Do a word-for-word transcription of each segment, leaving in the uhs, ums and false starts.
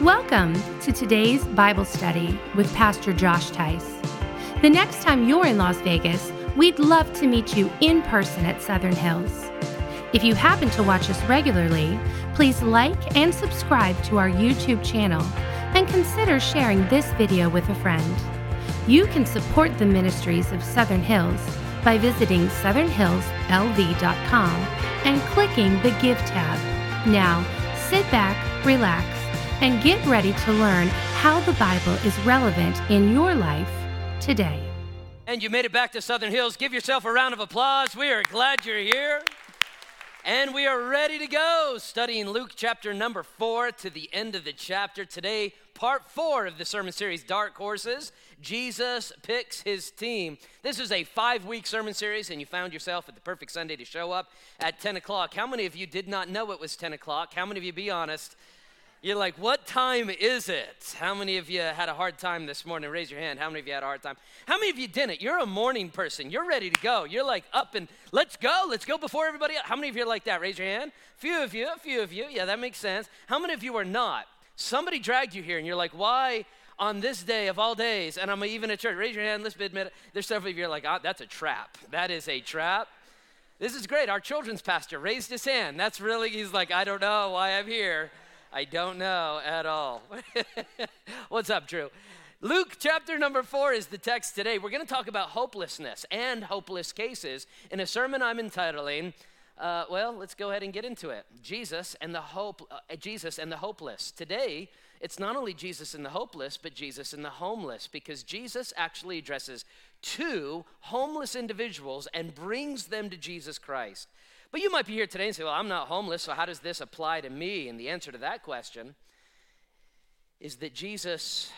Welcome to today's Bible study with Pastor Josh Tice. The next time you're in Las Vegas, we'd love to meet you in person at Southern Hills. If you happen to watch us regularly, please like and subscribe to our YouTube channel and consider sharing this video with a friend. You can support the ministries of Southern Hills by visiting southern hills l v dot com and clicking the Give tab. Now, sit back, relax, and get ready to learn how the Bible is relevant in your life today. And you made it back to Southern Hills. Give yourself a round of applause. We are glad you're here. And we are ready to go, studying Luke chapter number four to the end of the chapter. Today, part four of the sermon series, Dark Horses, Jesus Picks His Team. This is a five-week sermon series, and you found yourself at the perfect Sunday to show up at ten o'clock. How many of you did not know it was ten o'clock? How many of you, be honest, you're like, what time is it? How many of you had a hard time this morning? Raise your hand. How many of you had a hard time? How many of you didn't? You're a morning person. You're ready to go. You're like up and let's go. Let's go before everybody else. How many of you are like that? Raise your hand. A few of you, a few of you. Yeah, that makes sense. How many of you are not? Somebody dragged you here and you're like, why on this day of all days? And I'm even at church. Raise your hand. Let's admit it. There's several of you are like, oh, that's a trap. That is a trap. This is great. Our children's pastor raised his hand. That's really, he's like, I don't know why I'm here. I don't know at all. What's up, Drew? Luke chapter number four is the text today. We're going to talk about hopelessness and hopeless cases in a sermon I'm entitling, uh, well, let's go ahead and get into it. Jesus and the hope, uh, Jesus and the hopeless. Today, it's not only Jesus and the hopeless, but Jesus and the homeless, because Jesus actually addresses two homeless individuals and brings them to Jesus Christ. But you might be here today and say, well, I'm not homeless, so how does this apply to me? And the answer to that question is that Jesus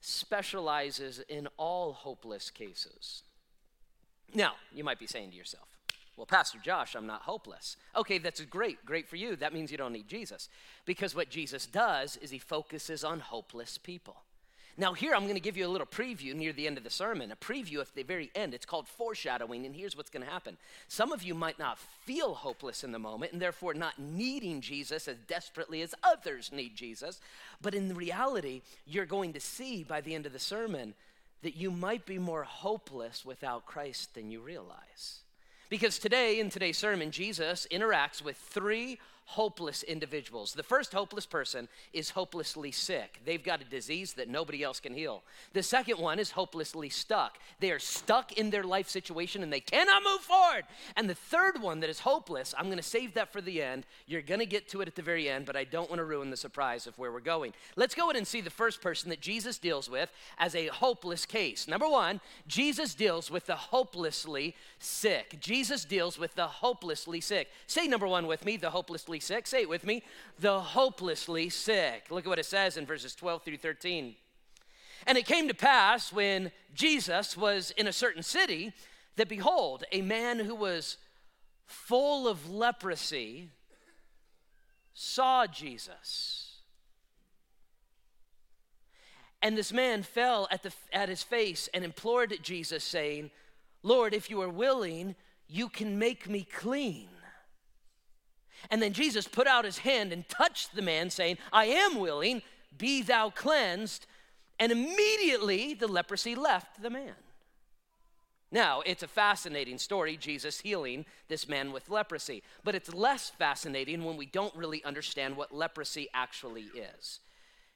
specializes in all hopeless cases. Now, you might be saying to yourself, well, Pastor Josh, I'm not hopeless. Okay, that's great, great for you. That means you don't need Jesus. Because what Jesus does is he focuses on hopeless people. Now here, I'm going to give you a little preview near the end of the sermon, a preview at the very end. It's called foreshadowing, and here's what's going to happen. Some of you might not feel hopeless in the moment and therefore not needing Jesus as desperately as others need Jesus, but in reality, you're going to see by the end of the sermon that you might be more hopeless without Christ than you realize. Because today, in today's sermon, Jesus interacts with three hopeless individuals. The first hopeless person is hopelessly sick. They've got a disease that nobody else can heal. The second one is hopelessly stuck. They are stuck in their life situation and they cannot move forward. And the third one that is hopeless, I'm going to save that for the end. You're going to get to it at the very end, but I don't want to ruin the surprise of where we're going. Let's go ahead and see the first person that Jesus deals with as a hopeless case. Number one, Jesus deals with the hopelessly sick. Jesus deals with the hopelessly sick. Say number one with me, the hopelessly sick. Say it with me, the hopelessly sick. Look at what it says in verses twelve through thirteen. And it came to pass when Jesus was in a certain city that behold, a man who was full of leprosy saw Jesus. And this man fell at the at his face and implored Jesus saying, Lord, if you are willing, you can make me clean. And then Jesus put out his hand and touched the man, saying, I am willing, be thou cleansed. And immediately the leprosy left the man. Now, it's a fascinating story, Jesus healing this man with leprosy. But it's less fascinating when we don't really understand what leprosy actually is.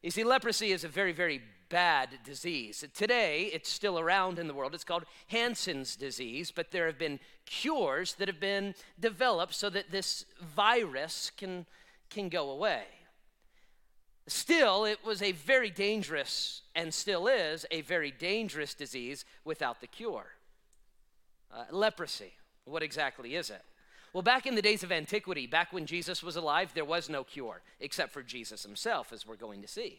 You see, leprosy is a very, very bad disease. Today, it's still around in the world. It's called Hansen's disease, but there have been cures that have been developed so that this virus can, can go away. Still, it was a very dangerous, and still is, a very dangerous disease without the cure. Uh, leprosy, what exactly is it? Well, back in the days of antiquity, back when Jesus was alive, there was no cure, except for Jesus himself, as we're going to see.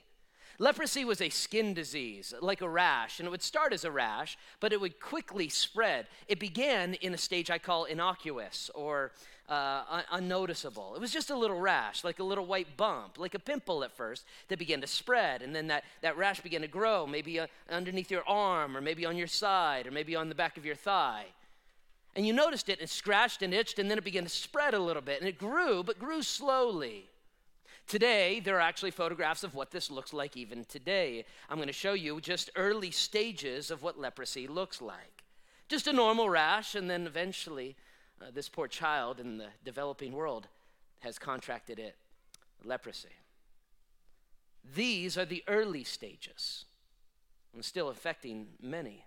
Leprosy was a skin disease, like a rash, and it would start as a rash, but it would quickly spread. It began in a stage I call innocuous, or uh, un- unnoticeable. It was just a little rash, like a little white bump, like a pimple at first, that began to spread, and then that, that rash began to grow, maybe uh, underneath your arm, or maybe on your side, or maybe on the back of your thigh. And you noticed it, and it scratched and itched, and then it began to spread a little bit, and it grew, but grew slowly. Today, there are actually photographs of what this looks like even today. I'm going to show you just early stages of what leprosy looks like. Just a normal rash, and then eventually uh, this poor child in the developing world has contracted it, leprosy. These are the early stages, and still affecting many.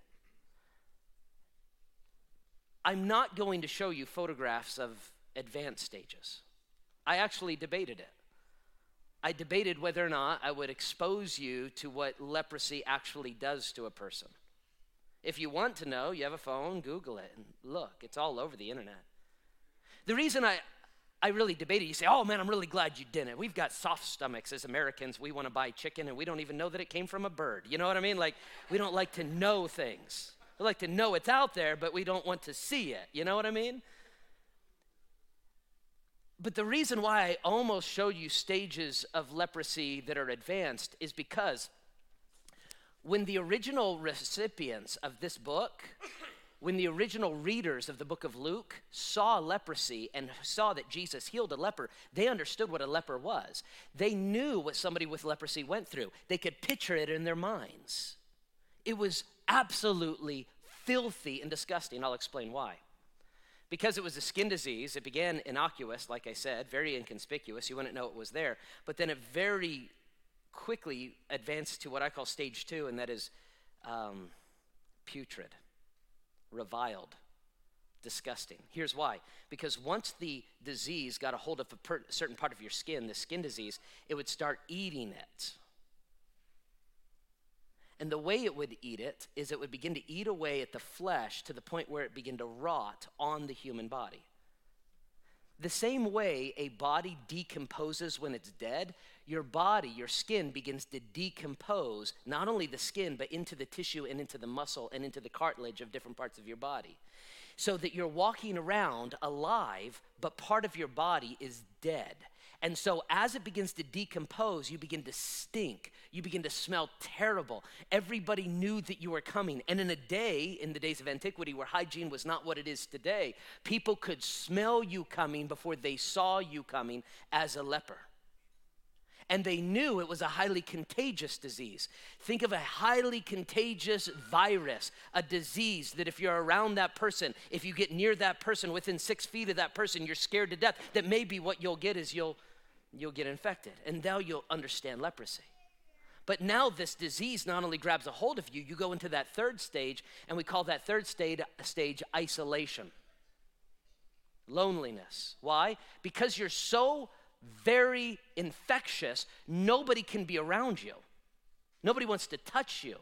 I'm not going to show you photographs of advanced stages. I actually debated it. I debated whether or not I would expose you to what leprosy actually does to a person. If you want to know, you have a phone, Google it, and look, it's all over the internet. The reason I, I really debated, you say, oh man, I'm really glad you didn't. We've got soft stomachs as Americans. We want to buy chicken, and we don't even know that it came from a bird. You know what I mean? Like, we don't like to know things. We like to know it's out there, but we don't want to see it. You know what I mean? But the reason why I almost showed you stages of leprosy that are advanced is because when the original recipients of this book, when the original readers of the book of Luke saw leprosy and saw that Jesus healed a leper, they understood what a leper was. They knew what somebody with leprosy went through. They could picture it in their minds. It was absolutely filthy and disgusting. I'll explain why. Because it was a skin disease, it began innocuous, like I said, very inconspicuous. You wouldn't know it was there. But then it very quickly advanced to what I call stage two, and that is um, putrid, reviled, disgusting. Here's why. Because once the disease got a hold of a per- certain part of your skin, the skin disease, it would start eating it. And the way it would eat it is it would begin to eat away at the flesh to the point where it began to rot on the human body. The same way a body decomposes when it's dead, your body, your skin begins to decompose, not only the skin, but into the tissue and into the muscle and into the cartilage of different parts of your body. So that you're walking around alive, but part of your body is dead. And so as it begins to decompose, you begin to stink. You begin to smell terrible. Everybody knew that you were coming. And in a day, in the days of antiquity, where hygiene was not what it is today, people could smell you coming before they saw you coming as a leper. And they knew it was a highly contagious disease. Think of a highly contagious virus, a disease that if you're around that person, if you get near that person, within six feet of that person, you're scared to death, that maybe what you'll get is you'll you'll get infected. And now you'll understand leprosy. But now this disease not only grabs a hold of you, you go into that third stage, and we call that third stage, stage isolation. Loneliness. Why? Because you're so very infectious, nobody can be around you. Nobody wants to touch you.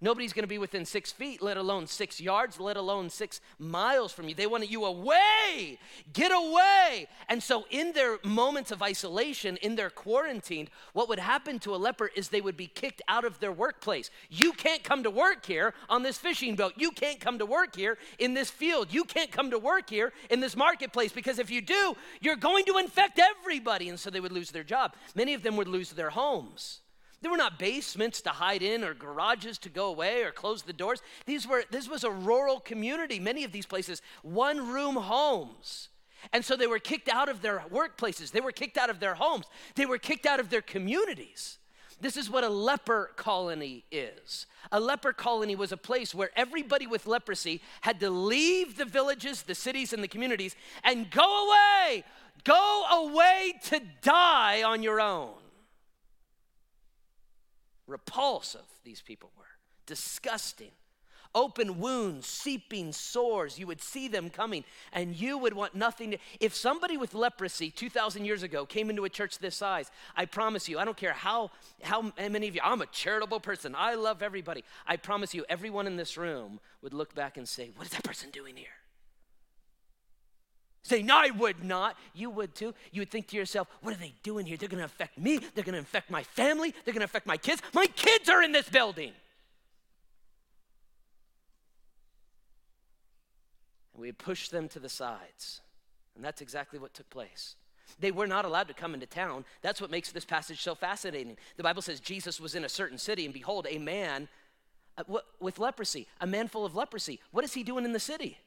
Nobody's going to be within six feet, let alone six yards, let alone six miles from you. They want you away. Get away. And so in their moments of isolation, in their quarantine, what would happen to a leper is they would be kicked out of their workplace. You can't come to work here on this fishing boat. You can't come to work here in this field. You can't come to work here in this marketplace, because if you do, you're going to infect everybody. And so they would lose their job. Many of them would lose their homes. There were not basements to hide in or garages to go away or close the doors. These were, this was a rural community, many of these places, one-room homes. And so they were kicked out of their workplaces. They were kicked out of their homes. They were kicked out of their communities. This is what a leper colony is. A leper colony was a place where everybody with leprosy had to leave the villages, the cities, and the communities and go away, go away to die on your own. Repulsive, these people were. Disgusting. Open wounds, seeping sores. You would see them coming, and you would want nothing to. If somebody with leprosy two thousand years ago came into a church this size, I promise you, I don't care how, how many of you, I'm a charitable person. I love everybody. I promise you, everyone in this room would look back and say, what is that person doing here? Say, no, I would not. You would too. You would think to yourself, what are they doing here? They're going to affect me. They're going to infect my family. They're going to affect my kids. My kids are in this building. And we pushed them to the sides. And that's exactly what took place. They were not allowed to come into town. That's what makes this passage so fascinating. The Bible says Jesus was in a certain city, and behold, a man with leprosy, a man full of leprosy. What is he doing in the city?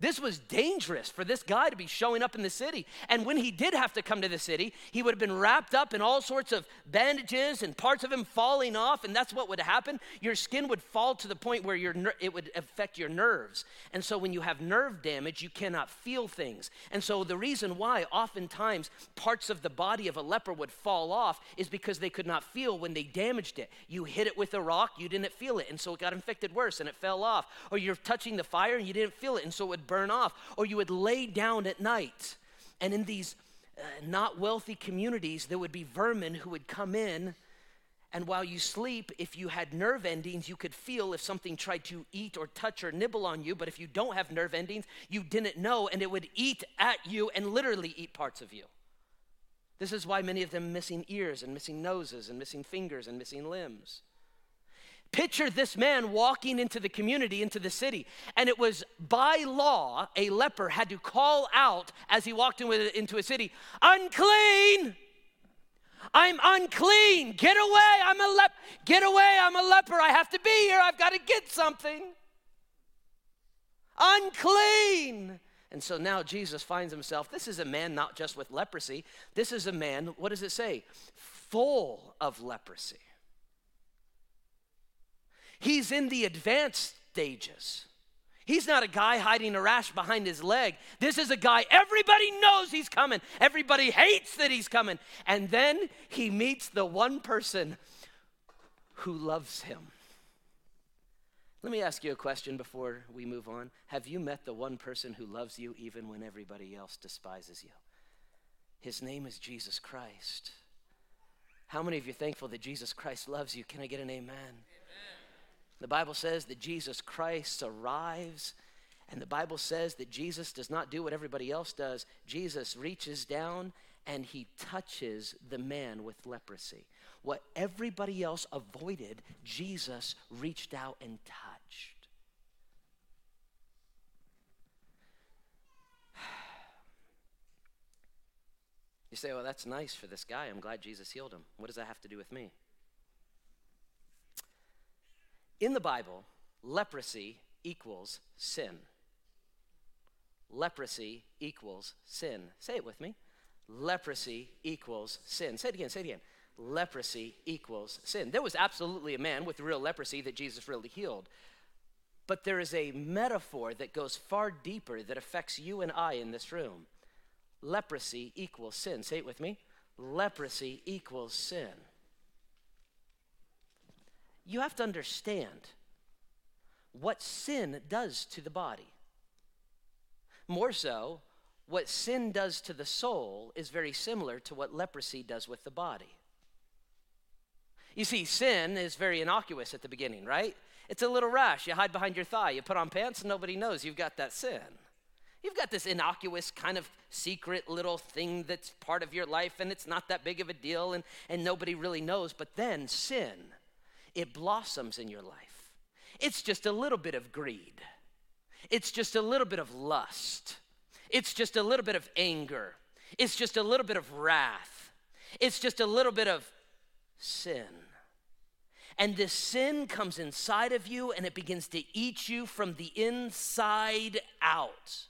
This was dangerous for this guy to be showing up in the city. And when he did have to come to the city, he would have been wrapped up in all sorts of bandages and parts of him falling off, and that's what would happen. Your skin would fall to the point where your ner- it would affect your nerves. And so when you have nerve damage, you cannot feel things. And so the reason why oftentimes parts of the body of a leper would fall off is because they could not feel when they damaged it. You hit it with a rock, you didn't feel it, and so it got infected worse, and it fell off. Or you're touching the fire, and you didn't feel it, and so it would burn off. Or you would lay down at night, and in these uh, not wealthy communities, there would be vermin who would come in, and while you sleep, if you had nerve endings, you could feel if something tried to eat or touch or nibble on you. But if you don't have nerve endings, you didn't know, and it would eat at you and literally eat parts of you. This is why many of them missing ears and missing noses and missing fingers and missing limbs. Picture this man walking into the community, into the city, and it was by law, a leper had to call out as he walked into a city, unclean, I'm unclean, get away, I'm a leper, get away, I'm a leper, I have to be here, I've got to get something, unclean. And so now Jesus finds himself, this is a man not just with leprosy, this is a man, what does it say? Full of leprosy. He's in the advanced stages. He's not a guy hiding a rash behind his leg. This is a guy, everybody knows he's coming. Everybody hates that he's coming. And then he meets the one person who loves him. Let me ask you a question before we move on. Have you met the one person who loves you even when everybody else despises you? His name is Jesus Christ. How many of you are thankful that Jesus Christ loves you? Can I get an amen? The Bible says that Jesus Christ arrives, and the Bible says that Jesus does not do what everybody else does. Jesus reaches down and he touches the man with leprosy. What everybody else avoided, Jesus reached out and touched. You say, well, that's nice for this guy. I'm glad Jesus healed him. What does that have to do with me? In the Bible, leprosy equals sin. Leprosy equals sin. Say it with me. Leprosy equals sin. Say it again, say it again. Leprosy equals sin. There was absolutely a man with real leprosy that Jesus really healed. But there is a metaphor that goes far deeper that affects you and I in this room. Leprosy equals sin. Say it with me. Leprosy equals sin. You have to understand what sin does to the body. More so, what sin does to the soul is very similar to what leprosy does with the body. You see, sin is very innocuous at the beginning, right? It's a little rash. You hide behind your thigh. You put on pants and nobody knows you've got that sin. You've got this innocuous kind of secret little thing that's part of your life, and it's not that big of a deal, and, and nobody really knows. But then sin, it blossoms in your life. It's just a little bit of greed. It's just a little bit of lust. It's just a little bit of anger. It's just a little bit of wrath. It's just a little bit of sin. And this sin comes inside of you and it begins to eat you from the inside out.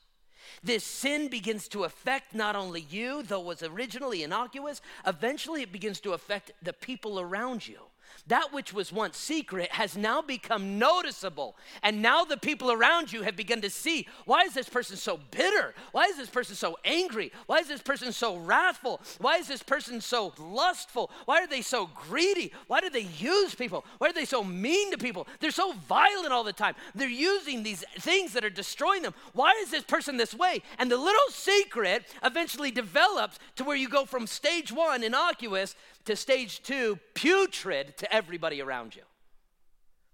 This sin begins to affect not only you, though it was originally innocuous, eventually it begins to affect the people around you. That which was once secret has now become noticeable. And now the people around you have begun to see, why is this person so bitter? Why is this person so angry? Why is this person so wrathful? Why is this person so lustful? Why are they so greedy? Why do they use people? Why are they so mean to people? They're so violent all the time. They're using these things that are destroying them. Why is this person this way? And the little secret eventually develops to where you go from stage one, innocuous, to stage two, putrid to everybody around you,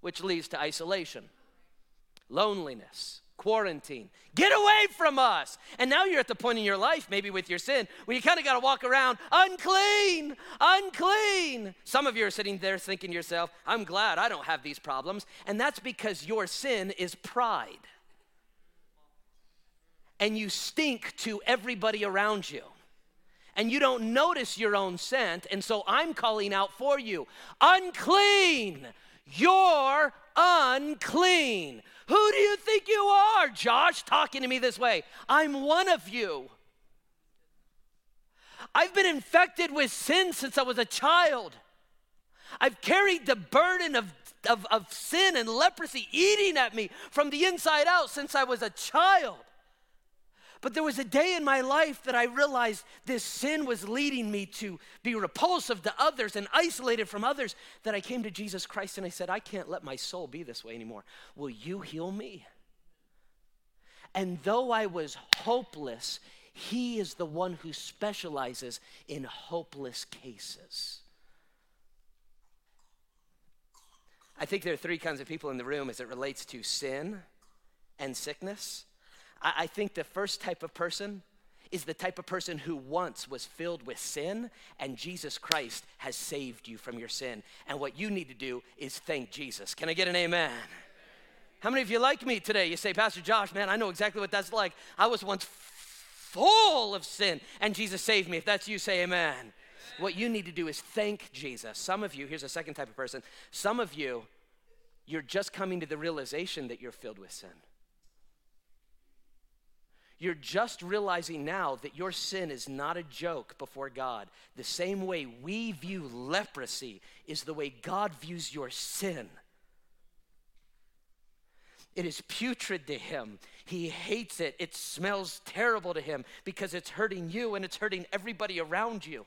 which leads to isolation, loneliness, quarantine. Get away from us. And now you're at the point in your life, maybe with your sin, where you kind of got to walk around unclean, unclean. Some of you are sitting there thinking to yourself, I'm glad I don't have these problems. And that's because your sin is pride. And you stink to everybody around you. And you don't notice your own scent, and so I'm calling out for you, unclean, You're unclean. Who do you think you are, Josh, talking to me this way? I'm one of you. I've been infected with sin since I was a child. I've carried the burden of, of, of sin and leprosy eating at me from the inside out since I was a child. But there was a day in my life that I realized this sin was leading me to be repulsive to others and isolated from others, that I came to Jesus Christ and I said, I can't let my soul be this way anymore. Will you heal me? And though I was hopeless, He is the one who specializes in hopeless cases. I think there are three kinds of people in the room as it relates to sin and sickness. I think the first type of person is the type of person who once was filled with sin, and Jesus Christ has saved you from your sin. And what you need to do is thank Jesus. Can I get an amen? How many of you like me today? You say, Pastor Josh, man, I know exactly what that's like. I was once full of sin, and Jesus saved me. If that's you, say amen. Amen. What you need to do is thank Jesus. Some of you, here's a second type of person. Some of you, you're just coming to the realization that you're filled with sin. You're just realizing now that your sin is not a joke before God. The same way we view leprosy is the way God views your sin. It is putrid to Him. He hates it. It smells terrible to Him because it's hurting you and it's hurting everybody around you.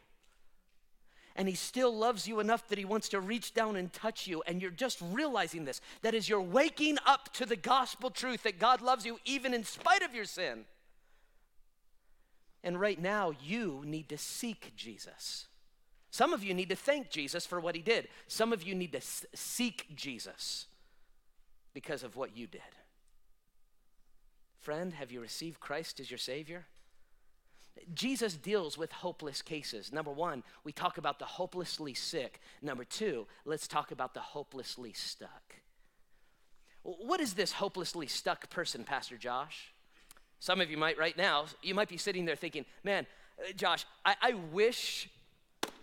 And He still loves you enough that He wants to reach down and touch you. And you're just realizing this. That is, you're waking up to the gospel truth that God loves you even in spite of your sin. And right now, you need to seek Jesus. Some of you need to thank Jesus for what He did. Some of you need to s- seek Jesus because of what you did. Friend, have you received Christ as your Savior? Jesus deals with hopeless cases. Number one, we talk about the hopelessly sick. Number two, let's talk about the hopelessly stuck. What is this hopelessly stuck person, Pastor Josh? Some of you might right now, you might be sitting there thinking, man, Josh, I, I wish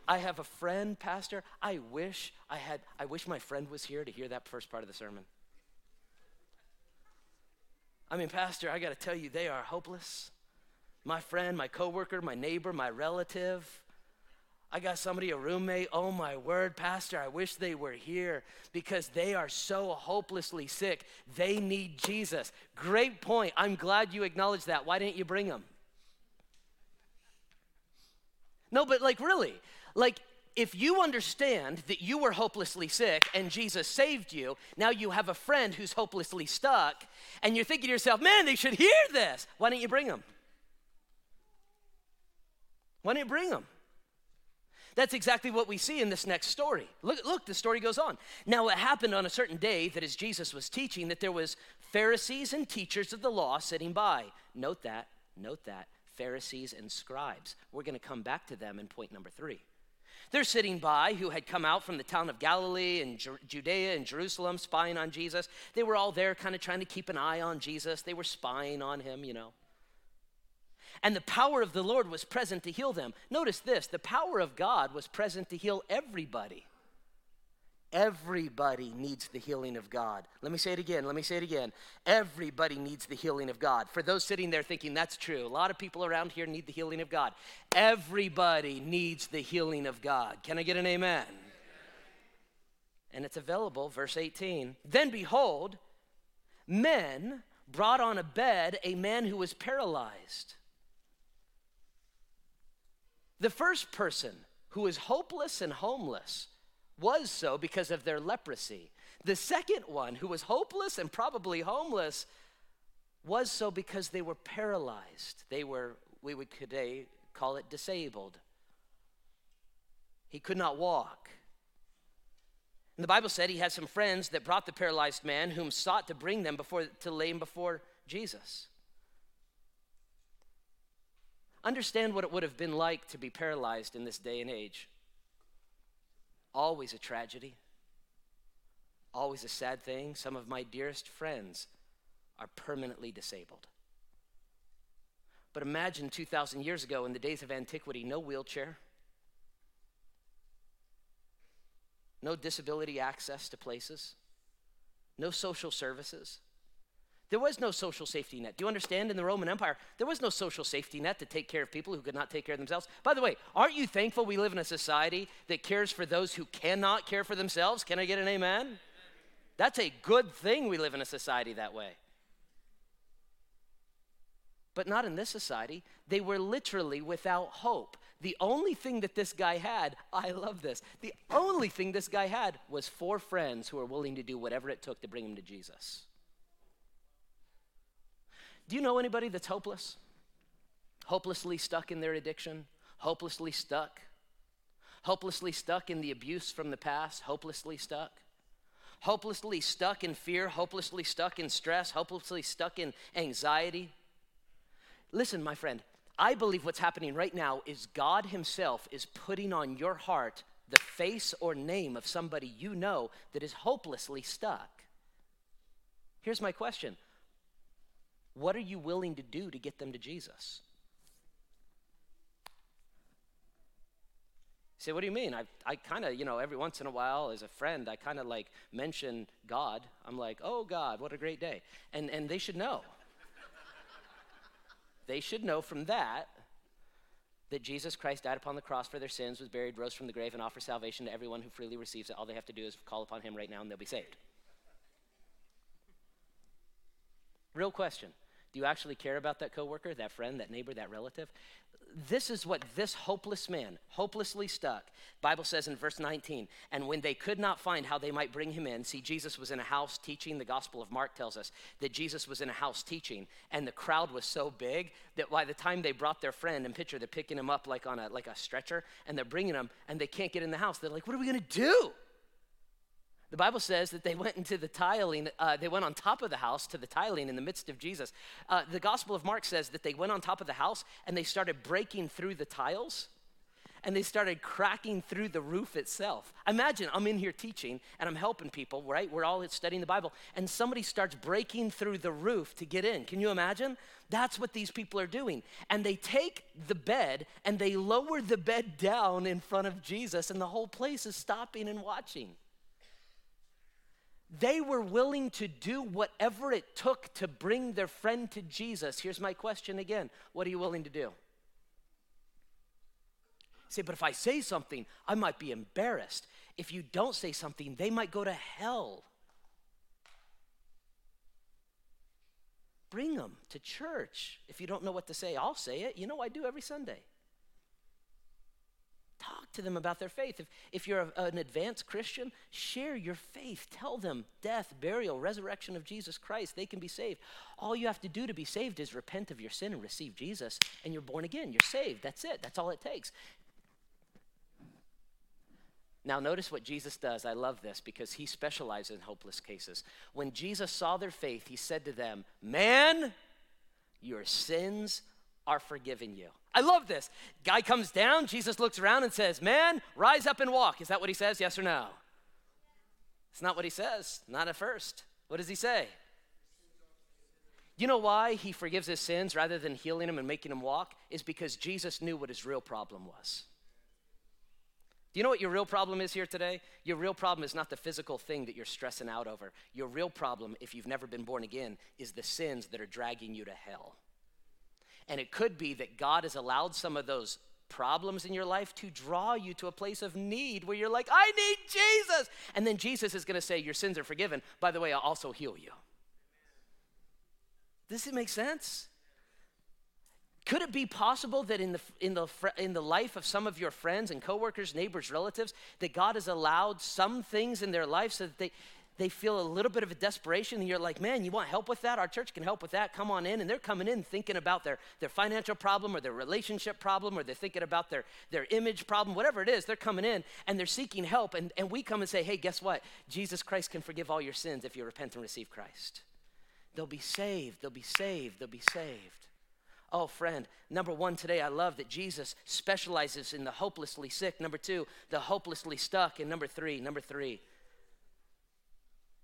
I have a friend, Pastor. I wish I had, I wish my friend was here to hear that first part of the sermon. I mean, Pastor, I got to tell you, they are hopeless. My friend, my coworker, my neighbor, my relative. I got somebody, a roommate. Oh, my word, Pastor, I wish they were here because they are so hopelessly sick. They need Jesus. Great point. I'm glad you acknowledged that. Why didn't you bring them? No, but like really, like if you understand that you were hopelessly sick and Jesus saved you, now you have a friend who's hopelessly stuck and you're thinking to yourself, man, they should hear this. Why didn't you bring them? Why didn't you bring them? That's exactly what we see in this next story. Look, look, the story goes on. Now it happened on a certain day that as Jesus was teaching that there was Pharisees and teachers of the law sitting by. Note that, note that, Pharisees and scribes. We're going to come back to them in point number three. They're sitting by who had come out from the town of Galilee and Ju- Judea and Jerusalem spying on Jesus. They were all there kind of trying to keep an eye on Jesus. They were spying on Him, you know. And the power of the Lord was present to heal them. Notice this, the power of God was present to heal everybody. Everybody needs the healing of God. Let me say it again, let me say it again. Everybody needs the healing of God. For those sitting there thinking, that's true, a lot of people around here need the healing of God. Everybody needs the healing of God. Can I get an amen? Amen. And it's available, verse eighteen. Then behold, men brought on a bed a man who was paralyzed. The first person who is hopeless and homeless was so because of their leprosy. The second one who was hopeless and probably homeless was so because they were paralyzed. They were, we would today call it disabled. He could not walk. And the Bible said he had some friends that brought the paralyzed man whom sought to bring them before, to lay him before Jesus. Understand what it would have been like to be paralyzed in this day and age. Always a tragedy. Always a sad thing. Some of my dearest friends are permanently disabled. But imagine two thousand years ago in the days of antiquity, no wheelchair. no disability access to places, no social services. There was no social safety net. Do you understand? In the Roman Empire, there was no social safety net to take care of people who could not take care of themselves. By the way, aren't you thankful we live in a society that cares for those who cannot care for themselves? Can I get an amen? That's a good thing we live in a society that way. But not in this society. They were literally without hope. The only thing that this guy had, I love this, the only thing this guy had was four friends who were willing to do whatever it took to bring him to Jesus. Do you know anybody that's hopeless? Hopelessly stuck in their addiction? Hopelessly stuck? Hopelessly stuck in the abuse from the past? Hopelessly stuck? Hopelessly stuck in fear? Hopelessly stuck in stress? Hopelessly stuck in anxiety? Listen, my friend, I believe what's happening right now is God himself is putting on your heart the face or name of somebody you know that is hopelessly stuck. Here's my question. What are you willing to do to get them to Jesus? You say, what do you mean? I I kind of, you know, every once in a while as a friend, I kind of like mention God. I'm like, oh, God, what a great day. And and they should know. They should know from that, that Jesus Christ died upon the cross for their sins, was buried, rose from the grave, and offers salvation to everyone who freely receives it. All they have to do is call upon him right now and they'll be saved. Real question. Do you actually care about that coworker, that friend, that neighbor, that relative? This is what this hopeless man, hopelessly stuck, Bible says in verse nineteen, and when they could not find how they might bring him in, see, Jesus was in a house teaching. The Gospel of Mark tells us that Jesus was in a house teaching, and the crowd was so big that by the time they brought their friend, and picture, they're picking him up like on a like a stretcher, and they're bringing him, and they can't get in the house. They're like, what are we going to do? The Bible says that they went into the tiling, uh, they went on top of the house to the tiling in the midst of Jesus. Uh, the Gospel of Mark says that they went on top of the house and they started breaking through the tiles and they started cracking through the roof itself. Imagine I'm in here teaching and I'm helping people, right? We're all studying the Bible and somebody starts breaking through the roof to get in. Can you imagine? That's what these people are doing. And they take the bed and they lower the bed down in front of Jesus and the whole place is stopping and watching. They were willing to do whatever it took to bring their friend to Jesus. Here's my question again. What are you willing to do? You say, but if I say something, I might be embarrassed. If you don't say something, they might go to hell. Bring them to church. If you don't know what to say, I'll say it. You know I do every Sunday. Talk to them about their faith. If, if you're a, an advanced Christian, share your faith. Tell them death, burial, resurrection of Jesus Christ. They can be saved. All you have to do to be saved is repent of your sin and receive Jesus, and you're born again. You're saved. That's it. That's all it takes. Now, notice what Jesus does. I love this because he specializes in hopeless cases. When Jesus saw their faith, he said to them, man, your sins are forgiven you. I love this. Guy comes down, Jesus looks around and says, man, rise up and walk. Is that what he says, yes or no? It's not what he says, not at first. What does he say? You know why he forgives his sins rather than healing him and making him walk? Is because Jesus knew what his real problem was. Do you know what your real problem is here today? Your real problem is not the physical thing that you're stressing out over. Your real problem, if you've never been born again, is the sins that are dragging you to hell. And it could be that God has allowed some of those problems in your life to draw you to a place of need where you're like, I need Jesus. And then Jesus is going to say, your sins are forgiven. By the way, I'll also heal you. Does it make sense? Could it be possible that in the in the in the life of some of your friends and coworkers, neighbors, relatives, that God has allowed some things in their life so that they They feel a little bit of a desperation and you're like, man, you want help with that? Our church can help with that. Come on in. And they're coming in thinking about their, their financial problem or their relationship problem, or they're thinking about their, their image problem, whatever it is, they're coming in and they're seeking help. And, and we come and say, hey, guess what? Jesus Christ can forgive all your sins if you repent and receive Christ. They'll be saved. They'll be saved. They'll be saved. Oh, friend, number one today, I love that Jesus specializes in the hopelessly sick. Number two, the hopelessly stuck. And number three, number three,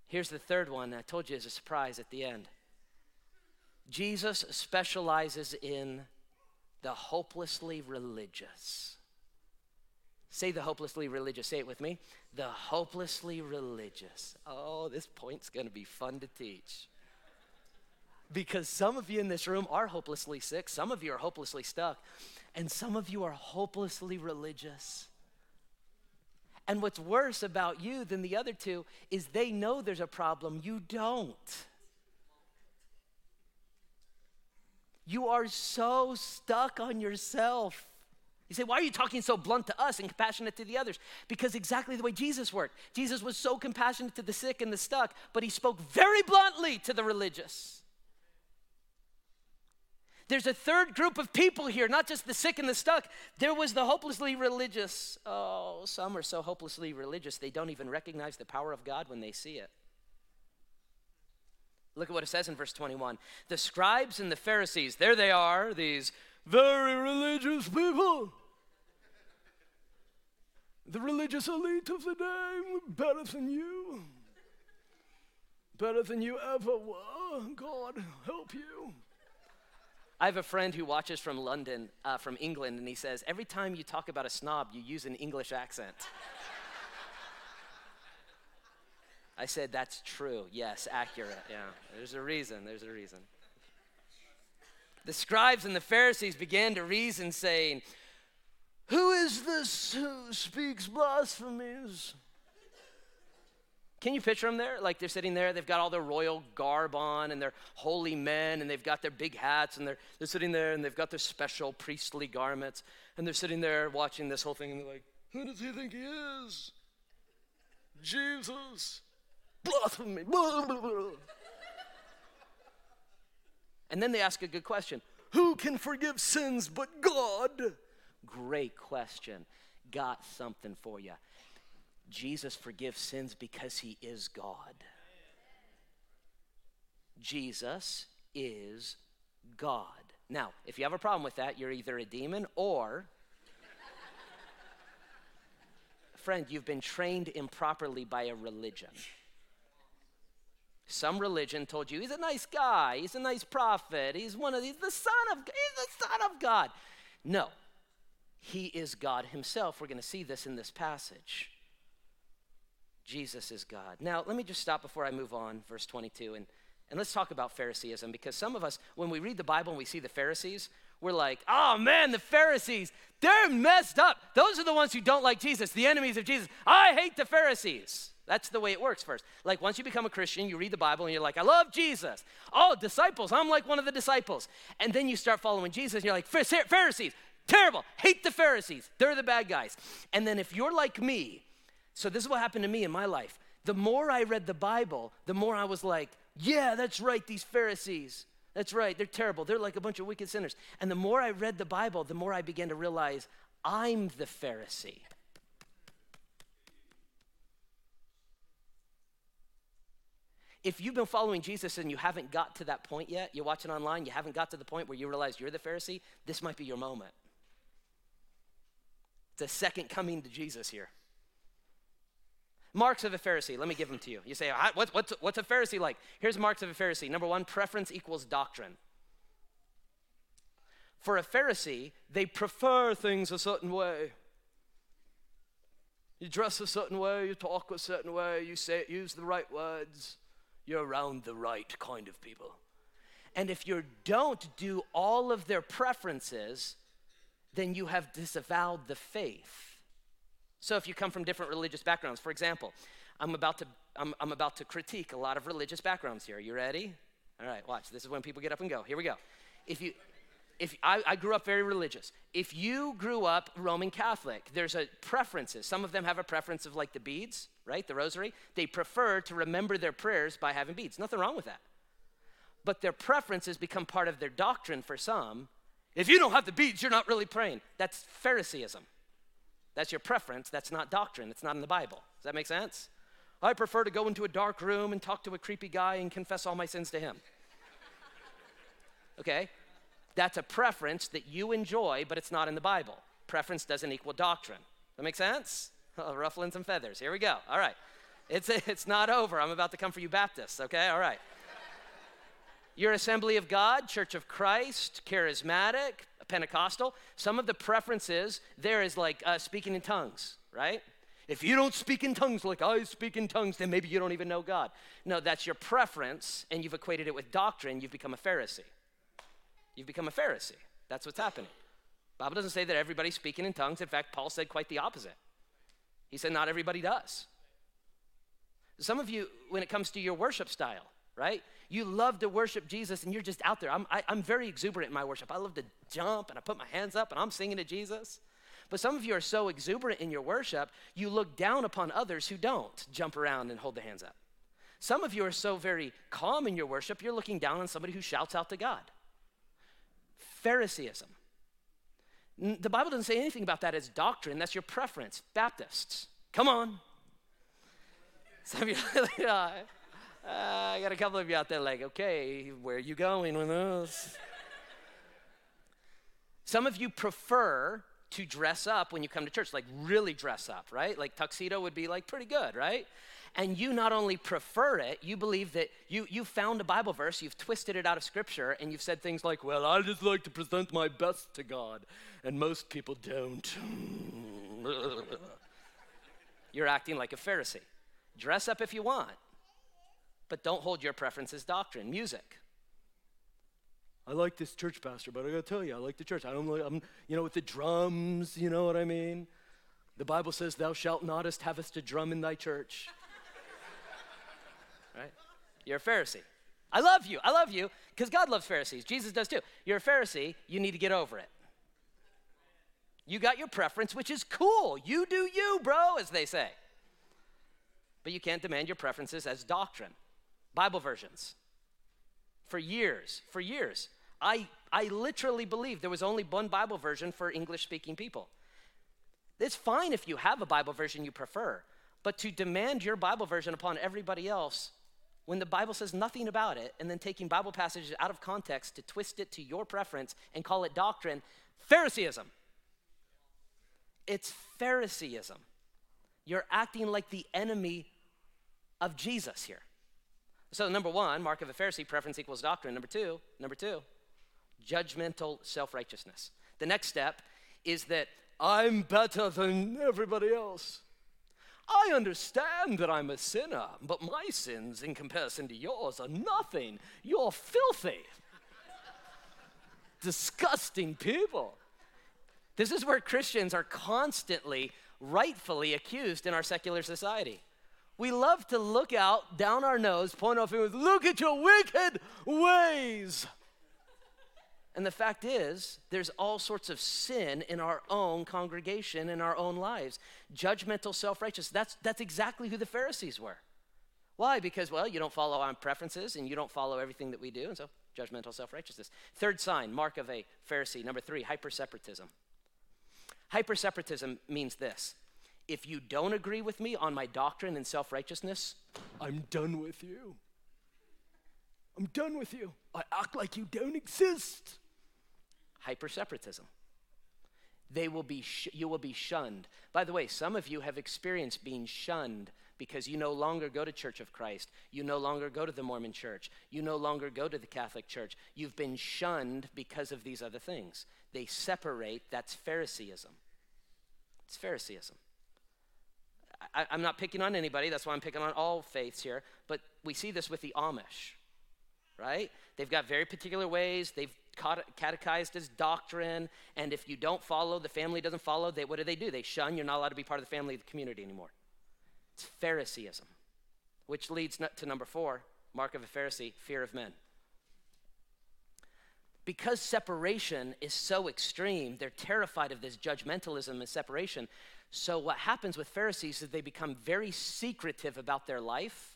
here's the third one. I told you it's a surprise at the end. Jesus specializes in the hopelessly religious. Say the hopelessly religious. Say it with me. The hopelessly religious. Oh, this point's going to be fun to teach. Because some of you in this room are hopelessly sick. Some of you are hopelessly stuck. And some of you are hopelessly religious. And what's worse about you than the other two is they know there's a problem. You don't. You are so stuck on yourself. You say, why are you talking so blunt to us and compassionate to the others? Because exactly the way Jesus worked. Jesus was so compassionate to the sick and the stuck, but he spoke very bluntly to the religious. There's a third group of people here, not just the sick and the stuck. There was the hopelessly religious. Oh, some are so hopelessly religious, they don't even recognize the power of God when they see it. Look at what it says in verse twenty-one. The scribes and the Pharisees, there they are, these very religious people. The religious elite of the day, better than you. Better than you ever were. God, help you. I have a friend who watches from London, uh, from England, and he says, every time you talk about a snob, you use an English accent. I said, that's true. Yes, accurate. Yeah, there's a reason. There's a reason. The scribes and the Pharisees began to reason, saying, who is this who speaks blasphemies? Can you picture them there? Like they're sitting there, they've got all their royal garb on, and they're holy men, and they've got their big hats, and they're, they're sitting there, and they've got their special priestly garments, and they're sitting there watching this whole thing, and they're like, who does he think he is? Jesus. Blasphemy. And then they ask a good question. Who can forgive sins but God? Great question. Got something for you. Jesus forgives sins because he is God. Jesus is God. Now, if you have a problem with that, you're either a demon or... Friend, you've been trained improperly by a religion. Some religion told you, he's a nice guy, he's a nice prophet, he's one of these, the son of, he's the son of God. No, he is God himself. We're going to see this in this passage. Jesus is God. Now, let me just stop before I move on, verse twenty-two, and, and let's talk about Phariseeism, because some of us, when we read the Bible and we see the Pharisees, we're like, oh man, the Pharisees, they're messed up. Those are the ones who don't like Jesus, the enemies of Jesus. I hate the Pharisees. That's the way it works first. Like once you become a Christian, you read the Bible and you're like, I love Jesus. Oh, disciples, I'm like one of the disciples. And then you start following Jesus and you're like, Pharisees, terrible, hate the Pharisees. They're the bad guys. And then if you're like me, so this is what happened to me in my life. The more I read the Bible, the more I was like, yeah, that's right, these Pharisees. That's right, they're terrible. They're like a bunch of wicked sinners. And the more I read the Bible, the more I began to realize I'm the Pharisee. If you've been following Jesus and you haven't got to that point yet, you're watching online, you haven't got to the point where you realize you're the Pharisee, this might be your moment. It's a second coming to Jesus here. Marks of a Pharisee, let me give them to you. You say, what, what's, what's a Pharisee like? Here's marks of a Pharisee. Number one, preference equals doctrine. For a Pharisee, they prefer things a certain way. You dress a certain way, you talk a certain way, you say use the right words. You're around the right kind of people. And if you don't do all of their preferences, then you have disavowed the faith. So if you come from different religious backgrounds, for example, I'm about to I'm, I'm about to critique a lot of religious backgrounds here. Are you ready? All right, watch. This is when people get up and go. Here we go. If you, if I, I grew up very religious. If you grew up Roman Catholic, there's a preferences. Some of them have a preference of like the beads, right? The rosary. They prefer to remember their prayers by having beads. Nothing wrong with that. But their preferences become part of their doctrine for some. If you don't have the beads, you're not really praying. That's Phariseeism. That's your preference. That's not doctrine. It's not in the Bible. Does that make sense? I prefer to go into a dark room and talk to a creepy guy and confess all my sins to him. Okay? That's a preference that you enjoy, but it's not in the Bible. Preference doesn't equal doctrine. That make sense? Oh, ruffling some feathers. Here we go. All right. It's, it's not over. I'm about to come for you Baptists. Okay? All right. your Assembly of God, Church of Christ, Charismatic, Pentecostal, some of the preferences there is like uh, speaking in tongues, right? If you don't speak in tongues like I speak in tongues, then maybe you don't even know God. No, that's your preference, and you've equated it with doctrine. You've become a Pharisee. You've become a Pharisee. That's what's happening. The Bible doesn't say that everybody's speaking in tongues. In fact, Paul said quite the opposite. He said not everybody does. Some of you, when it comes to your worship style, right? You love to worship Jesus, and you're just out there. I'm, I, I'm very exuberant in my worship. I love to jump, and I put my hands up, and I'm singing to Jesus. But some of you are so exuberant in your worship, you look down upon others who don't jump around and hold their hands up. Some of you are so very calm in your worship, you're looking down on somebody who shouts out to God. Phariseeism. The Bible doesn't say anything about that as doctrine. That's your preference. Baptists, come on. Some of you like, uh, I got a couple of you out there like, okay, where are you going with this? Some of you prefer to dress up when you come to church, like really dress up, right? Like tuxedo would be like pretty good, right? And you not only prefer it, you believe that you you found a Bible verse, you've twisted it out of Scripture, and you've said things like, well, I just like to present my best to God, and most people don't. You're acting like a Pharisee. Dress up if you want, but don't hold your preference as doctrine. Music. I like this church pastor, but I gotta tell you, I like the church. I don't like, I'm, you know, with the drums, you know what I mean? The Bible says, thou shalt not have us to drum in thy church. Right? You're a Pharisee. I love you, I love you, because God loves Pharisees. Jesus does too. You're a Pharisee, you need to get over it. You got your preference, which is cool. You do you, bro, as they say. But you can't demand your preferences as doctrine. Bible versions. For years, for years, I, I literally believe there was only one Bible version for English-speaking people. It's fine if you have a Bible version you prefer, but to demand your Bible version upon everybody else when the Bible says nothing about it and then taking Bible passages out of context to twist it to your preference and call it doctrine, Phariseeism. It's Phariseeism. You're acting like the enemy of Jesus here. So number one, mark of a Pharisee, preference equals doctrine. Number two, number two, judgmental self-righteousness. The next step is that I'm better than everybody else. I understand that I'm a sinner, but my sins in comparison to yours are nothing. You're filthy. Disgusting people. This is where Christians are constantly, rightfully accused in our secular society. We love to look out, down our nose, point our fingers, look at your wicked ways. And the fact is, there's all sorts of sin in our own congregation, in our own lives. Judgmental, self-righteous, that's, that's exactly who the Pharisees were. Why? Because, well, you don't follow our preferences, and you don't follow everything that we do, and so judgmental self-righteousness. Third sign, mark of a Pharisee. Number three, hyper-separatism. Hyper-separatism means this. If you don't agree with me on my doctrine and self-righteousness, I'm done with you. I'm done with you. I act like you don't exist. Hyper-separatism. They will be sh- you will be shunned. By the way, some of you have experienced being shunned because you no longer go to Church of Christ. You no longer go to the Mormon Church. You no longer go to the Catholic Church. You've been shunned because of these other things. They separate. That's Phariseeism. It's Phariseeism. I, I'm not picking on anybody. That's why I'm picking on all faiths here. But we see this with the Amish, right? They've got very particular ways. They've catechized as doctrine. And if you don't follow, the family doesn't follow, they, what do they do? They shun. You're not allowed to be part of the family of the community anymore. It's Phariseeism, which leads to number four, mark of a Pharisee, fear of men. Because separation is so extreme, they're terrified of this judgmentalism and separation. So what happens with Pharisees is they become very secretive about their life,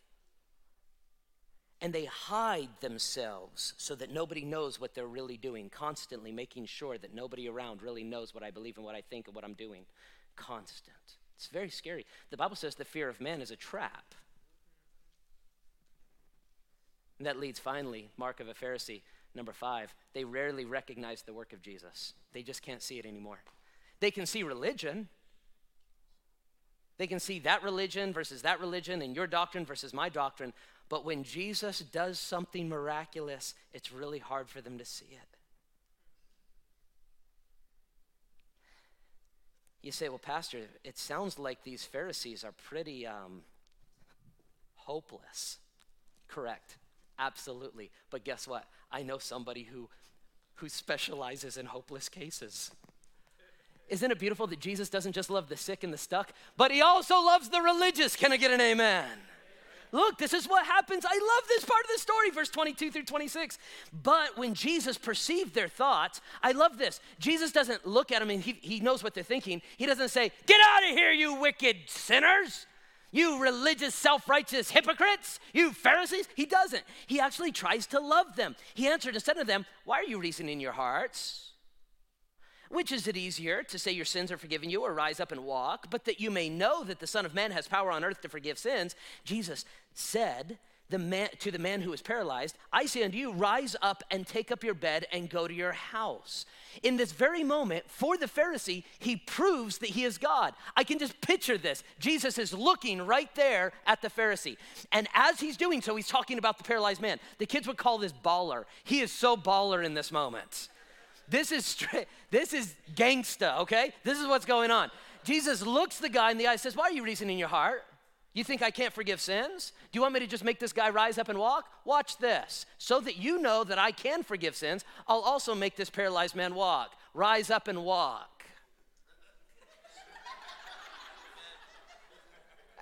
and they hide themselves so that nobody knows what they're really doing, constantly making sure that nobody around really knows what I believe and what I think and what I'm doing. Constant. It's very scary. The Bible says the fear of man is a trap. And that leads finally, mark of a Pharisee, number five, they rarely recognize the work of Jesus. They just can't see it anymore. They can see religion. They can see that religion versus that religion and your doctrine versus my doctrine. But when Jesus does something miraculous, it's really hard for them to see it. You say, well, Pastor, it sounds like these Pharisees are pretty um, hopeless. Correct. Absolutely. But guess what? I know somebody who, who specializes in hopeless cases. Isn't it beautiful that Jesus doesn't just love the sick and the stuck, but he also loves the religious? Can I get an amen? Look, this is what happens. I love this part of the story, verse twenty-two through twenty-six. But when Jesus perceived their thoughts, I love this. Jesus doesn't look at them and he, he knows what they're thinking. He doesn't say, get out of here, you wicked sinners, you religious, self-righteous hypocrites, you Pharisees. He doesn't. He actually tries to love them. He answered and said to them, why are you reasoning in your hearts? Which is it easier, to say your sins are forgiven you or rise up and walk, but that you may know that the Son of Man has power on earth to forgive sins? Jesus said the man, to the man who was paralyzed, I say unto you, rise up and take up your bed and go to your house. In this very moment, for the Pharisee, he proves that he is God. I can just picture this. Jesus is looking right there at the Pharisee. And as he's doing so, he's talking about the paralyzed man. The kids would call this baller. He is so baller in this moment. This is straight, this is gangsta, okay? This is what's going on. Jesus looks the guy in the eye and says, why are you reasoning in your heart? You think I can't forgive sins? Do you want me to just make this guy rise up and walk? Watch this. So that you know that I can forgive sins, I'll also make this paralyzed man walk. Rise up and walk.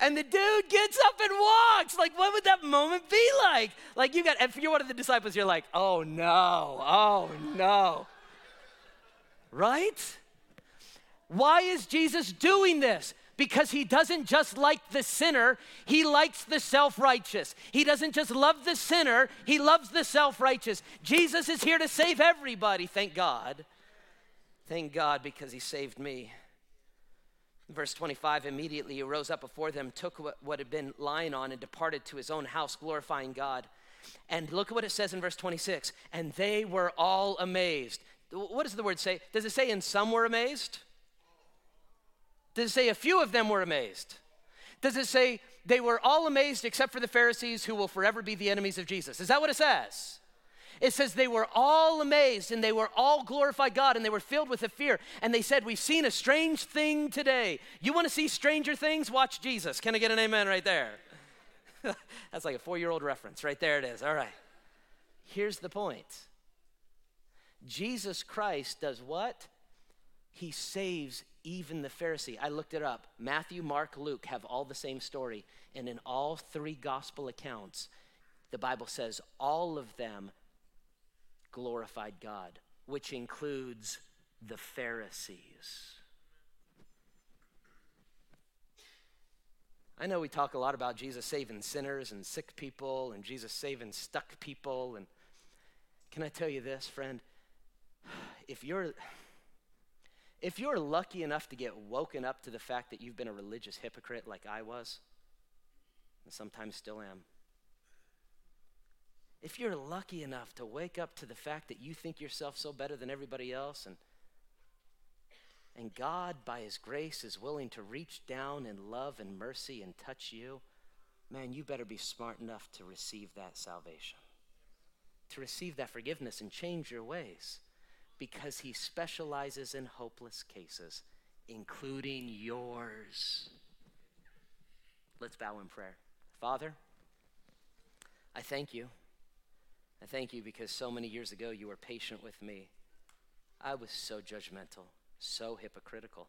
And the dude gets up and walks. Like, what would that moment be like? Like, you got, if you're one of the disciples, you're like, oh no, oh no. Right? Why is Jesus doing this? Because he doesn't just like the sinner, he likes the self-righteous. He doesn't just love the sinner, he loves the self-righteous. Jesus is here to save everybody, thank God. Thank God, because he saved me. Verse twenty-five, immediately he rose up before them, took what, what had been lying on, and departed to his own house, glorifying God. And look at what it says in verse twenty-six, and they were all amazed. What does the word say? Does it say, and some were amazed? Does it say, a few of them were amazed? Does it say, they were all amazed except for the Pharisees, who will forever be the enemies of Jesus? Is that what it says? It says, they were all amazed, and they were all glorified God, and they were filled with a fear. And they said, we've seen a strange thing today. You want to see stranger things? Watch Jesus. Can I get an amen right there? That's like a four-year-old reference. Right there it is. All right. Here's the point. Jesus Christ does what? He saves even the Pharisee. I looked it up. Matthew, Mark, Luke have all the same story. And in all three gospel accounts, the Bible says all of them glorified God, which includes the Pharisees. I know we talk a lot about Jesus saving sinners and sick people and Jesus saving stuck people. And can I tell you this, friend? If you're if you're lucky enough to get woken up to the fact that you've been a religious hypocrite like I was, and sometimes still am, if you're lucky enough to wake up to the fact that you think yourself so better than everybody else, and and God, by his grace, is willing to reach down in love and mercy and touch you, man, you better be smart enough to receive that salvation, to receive that forgiveness and change your ways, because he specializes in hopeless cases, including yours. Let's bow in prayer. Father, I thank you. I thank you because so many years ago you were patient with me. I was so judgmental, so hypocritical,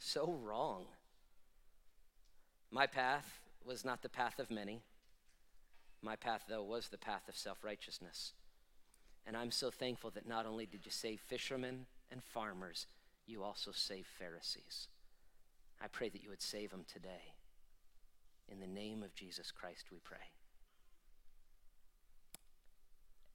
so wrong. My path was not the path of many. My path, though, was the path of self-righteousness. And I'm so thankful that not only did you save fishermen and farmers, you also saved Pharisees. I pray that you would save them today. In the name of Jesus Christ, we pray.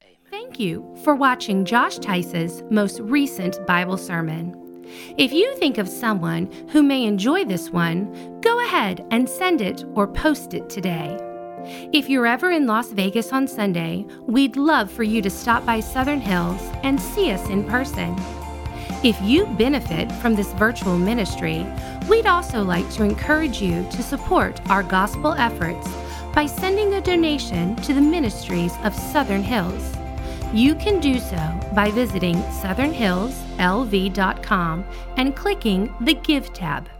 Amen. Thank you for watching Josh Tice's most recent Bible sermon. If you think of someone who may enjoy this one, go ahead and send it or post it today. If you're ever in Las Vegas on Sunday, we'd love for you to stop by Southern Hills and see us in person. If you benefit from this virtual ministry, we'd also like to encourage you to support our gospel efforts by sending a donation to the ministries of Southern Hills. You can do so by visiting southern hills l v dot com and clicking the Give tab.